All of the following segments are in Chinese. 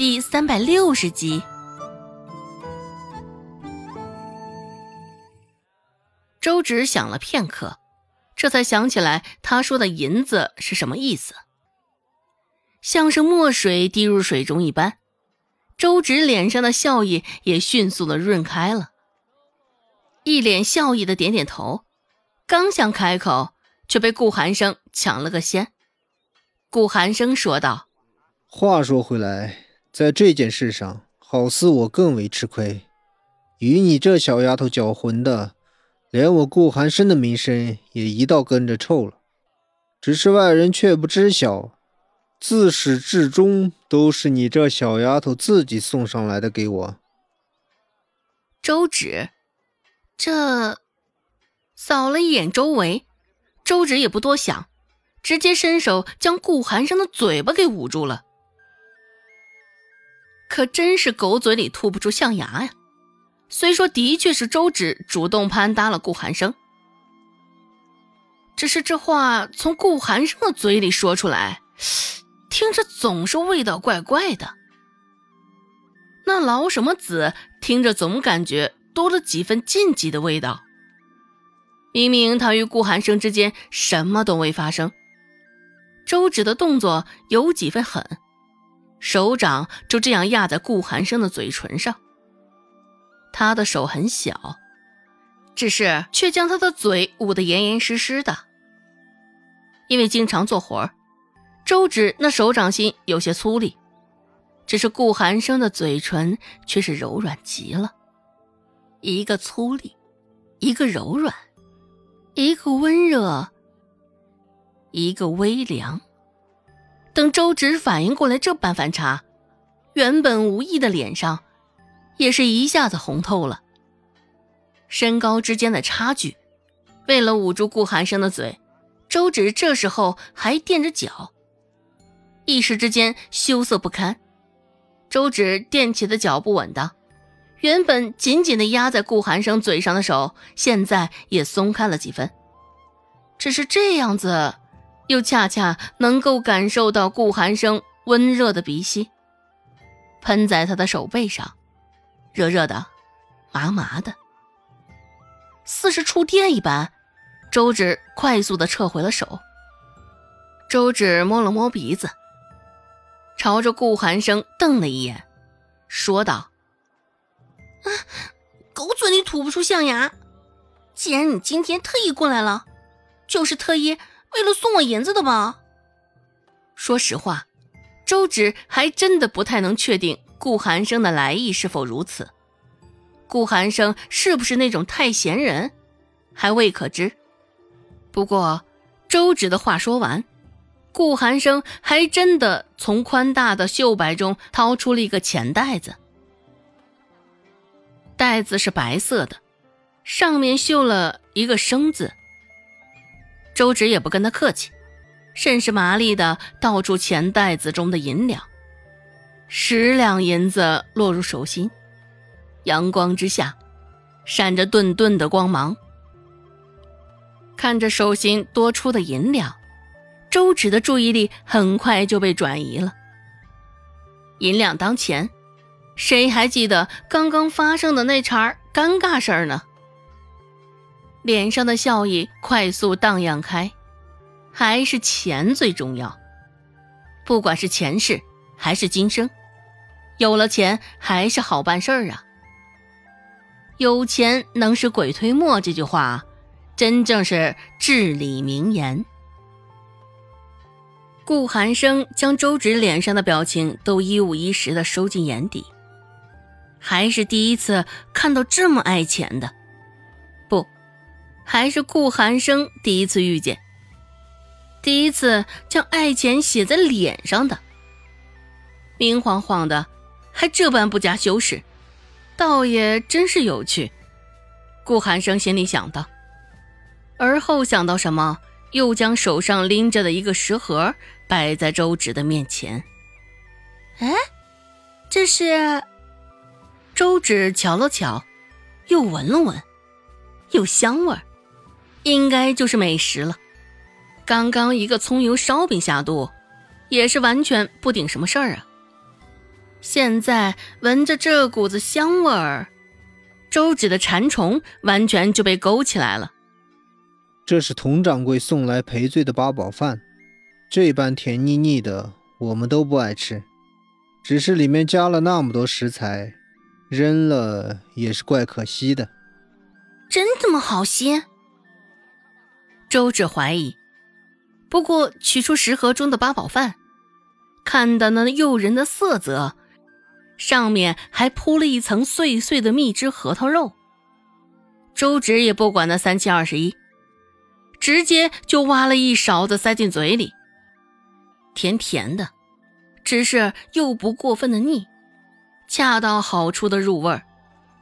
第360集。周芷想了片刻，这才想起来他说的银子是什么意思，像是墨水滴入水中一般，周芷脸上的笑意也迅速的润开了，一脸笑意的点点头，刚想开口，却被顾寒生抢了个先。顾寒生说道：“话说回来，在这件事上，好似我更为吃亏，与你这小丫头搅浑的，连我顾寒生的名声也一道跟着臭了。只是外人却不知晓，自始至终都是你这小丫头自己送上来的给我。”周芷这扫了一眼周围，周芷也不多想，直接伸手将顾寒生的嘴巴给捂住了。可真是狗嘴里吐不出象牙呀！虽说的确是周芷主动攀搭了顾寒生，只是这话从顾寒生的嘴里说出来，听着总是味道怪怪的。那老什么子听着总感觉多了几分禁忌的味道。明明他与顾寒生之间什么都未发生，周芷的动作有几分狠，手掌就这样压在顾寒生的嘴唇上。他的手很小，只是却将他的嘴捂得严严实实的。因为经常做活，周芷那手掌心有些粗粝，只是顾寒生的嘴唇却是柔软极了，一个粗粝，一个柔软，一个温热，一个微凉。等周芷反应过来这般反差，原本无意的脸上也是一下子红透了。身高之间的差距，为了捂住顾寒生的嘴，周芷这时候还垫着脚，一时之间羞涩不堪。周芷垫起的脚不稳当，原本紧紧地压在顾寒生嘴上的手现在也松开了几分，只是这样子又恰恰能够感受到顾寒生温热的鼻息喷在他的手背上，热热的，麻麻的，似是触电一般。周芷快速地撤回了手。周芷摸了摸鼻子，朝着顾寒生瞪了一眼，说道：“狗嘴里吐不出象牙，既然你今天特意过来了，就是特意为了送我银子的吧？”说实话，周芷还真的不太能确定顾寒生的来意是否如此，顾寒生是不是那种太闲人还未可知。不过周芷的话说完，顾寒生还真的从宽大的袖摆中掏出了一个钱袋子，袋子是白色的，上面绣了一个生字。周芷也不跟他客气，甚是麻利地倒出钱袋子中的银两，10两银子落入手心，阳光之下闪着顿顿的光芒。看着手心多出的银两，周芷的注意力很快就被转移了。银两当前，谁还记得刚刚发生的那茬尴尬事儿呢？脸上的笑意快速荡漾开，还是钱最重要。不管是前世还是今生，有了钱还是好办事儿啊。有钱能使鬼推磨这句话，真正是至理名言。顾寒生将周芷脸上的表情都一五一十地收进眼底。还是第一次看到这么爱钱的，不，还是顾寒生第一次遇见，第一次将爱钱写在脸上的，明晃晃的还这般不加修饰，倒也真是有趣。顾寒生心里想到，而后想到什么，又将手上拎着的一个食盒摆在周芷的面前。哎，这是？周芷瞧了瞧，又闻了闻，有香味儿，应该就是美食了。刚刚一个葱油烧饼下肚，也是完全不顶什么事儿啊。现在闻着这股子香味儿，周芷的馋虫完全就被勾起来了。这是佟掌柜送来赔罪的八宝饭，这般甜腻腻的我们都不爱吃，只是里面加了那么多食材，扔了也是怪可惜的。真这么好心？周芷怀疑。不过取出食盒中的八宝饭，看到那诱人的色泽，上面还铺了一层碎碎的蜜汁核桃肉。周芷也不管那3721，直接就挖了一勺子塞进嘴里，甜甜的，只是又不过分的腻，恰到好处的入味，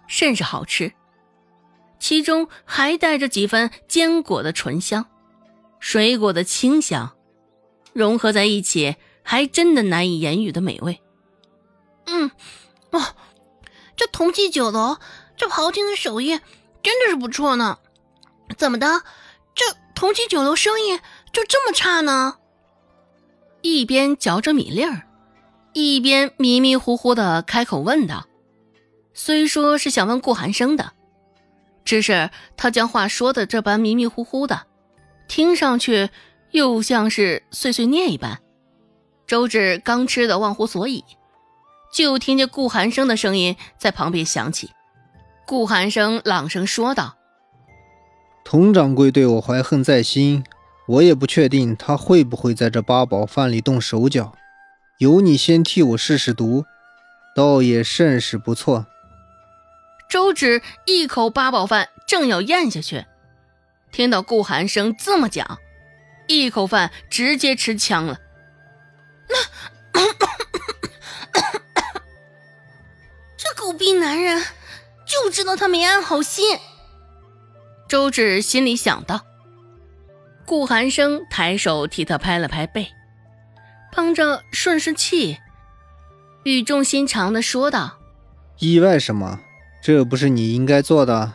甚是好吃，其中还带着几分坚果的醇香，水果的清香，融合在一起，还真的难以言喻的美味。这同济酒楼这庖丁的手艺真的是不错呢。怎么的，这同济酒楼生意就这么差呢？一边嚼着米粒儿，一边迷迷糊糊的开口问道。虽说是想问顾寒生的，只是他将话说的这般迷迷糊糊的，听上去又像是碎碎念一般。周芷刚吃的忘乎所以，就听见顾寒生的声音在旁边响起。顾寒生朗声说道：佟掌柜对我怀恨在心，我也不确定他会不会在这八宝饭里动手脚，由你先替我试试毒，倒也甚是不错。周芷一口八宝饭正要咽下去，听到顾寒生这么讲，一口饭直接吃呛了。这狗逼男人，就知道他没安好心。周芷心里想到。顾寒生抬手替他拍了拍背，帮着顺顺气，语重心长地说道：意外什么？这不是你应该做的。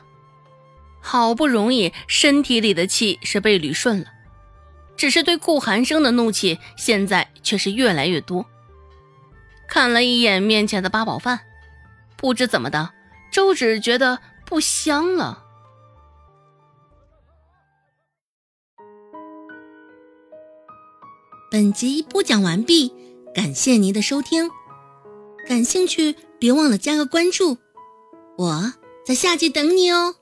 好不容易身体里的气是被捋顺了，只是对顾寒生的怒气现在却是越来越多。看了一眼面前的八宝饭，不知怎么的，周芷觉得不香了。本集播讲完毕，感谢您的收听，感兴趣别忘了加个关注，我在下集等你哦。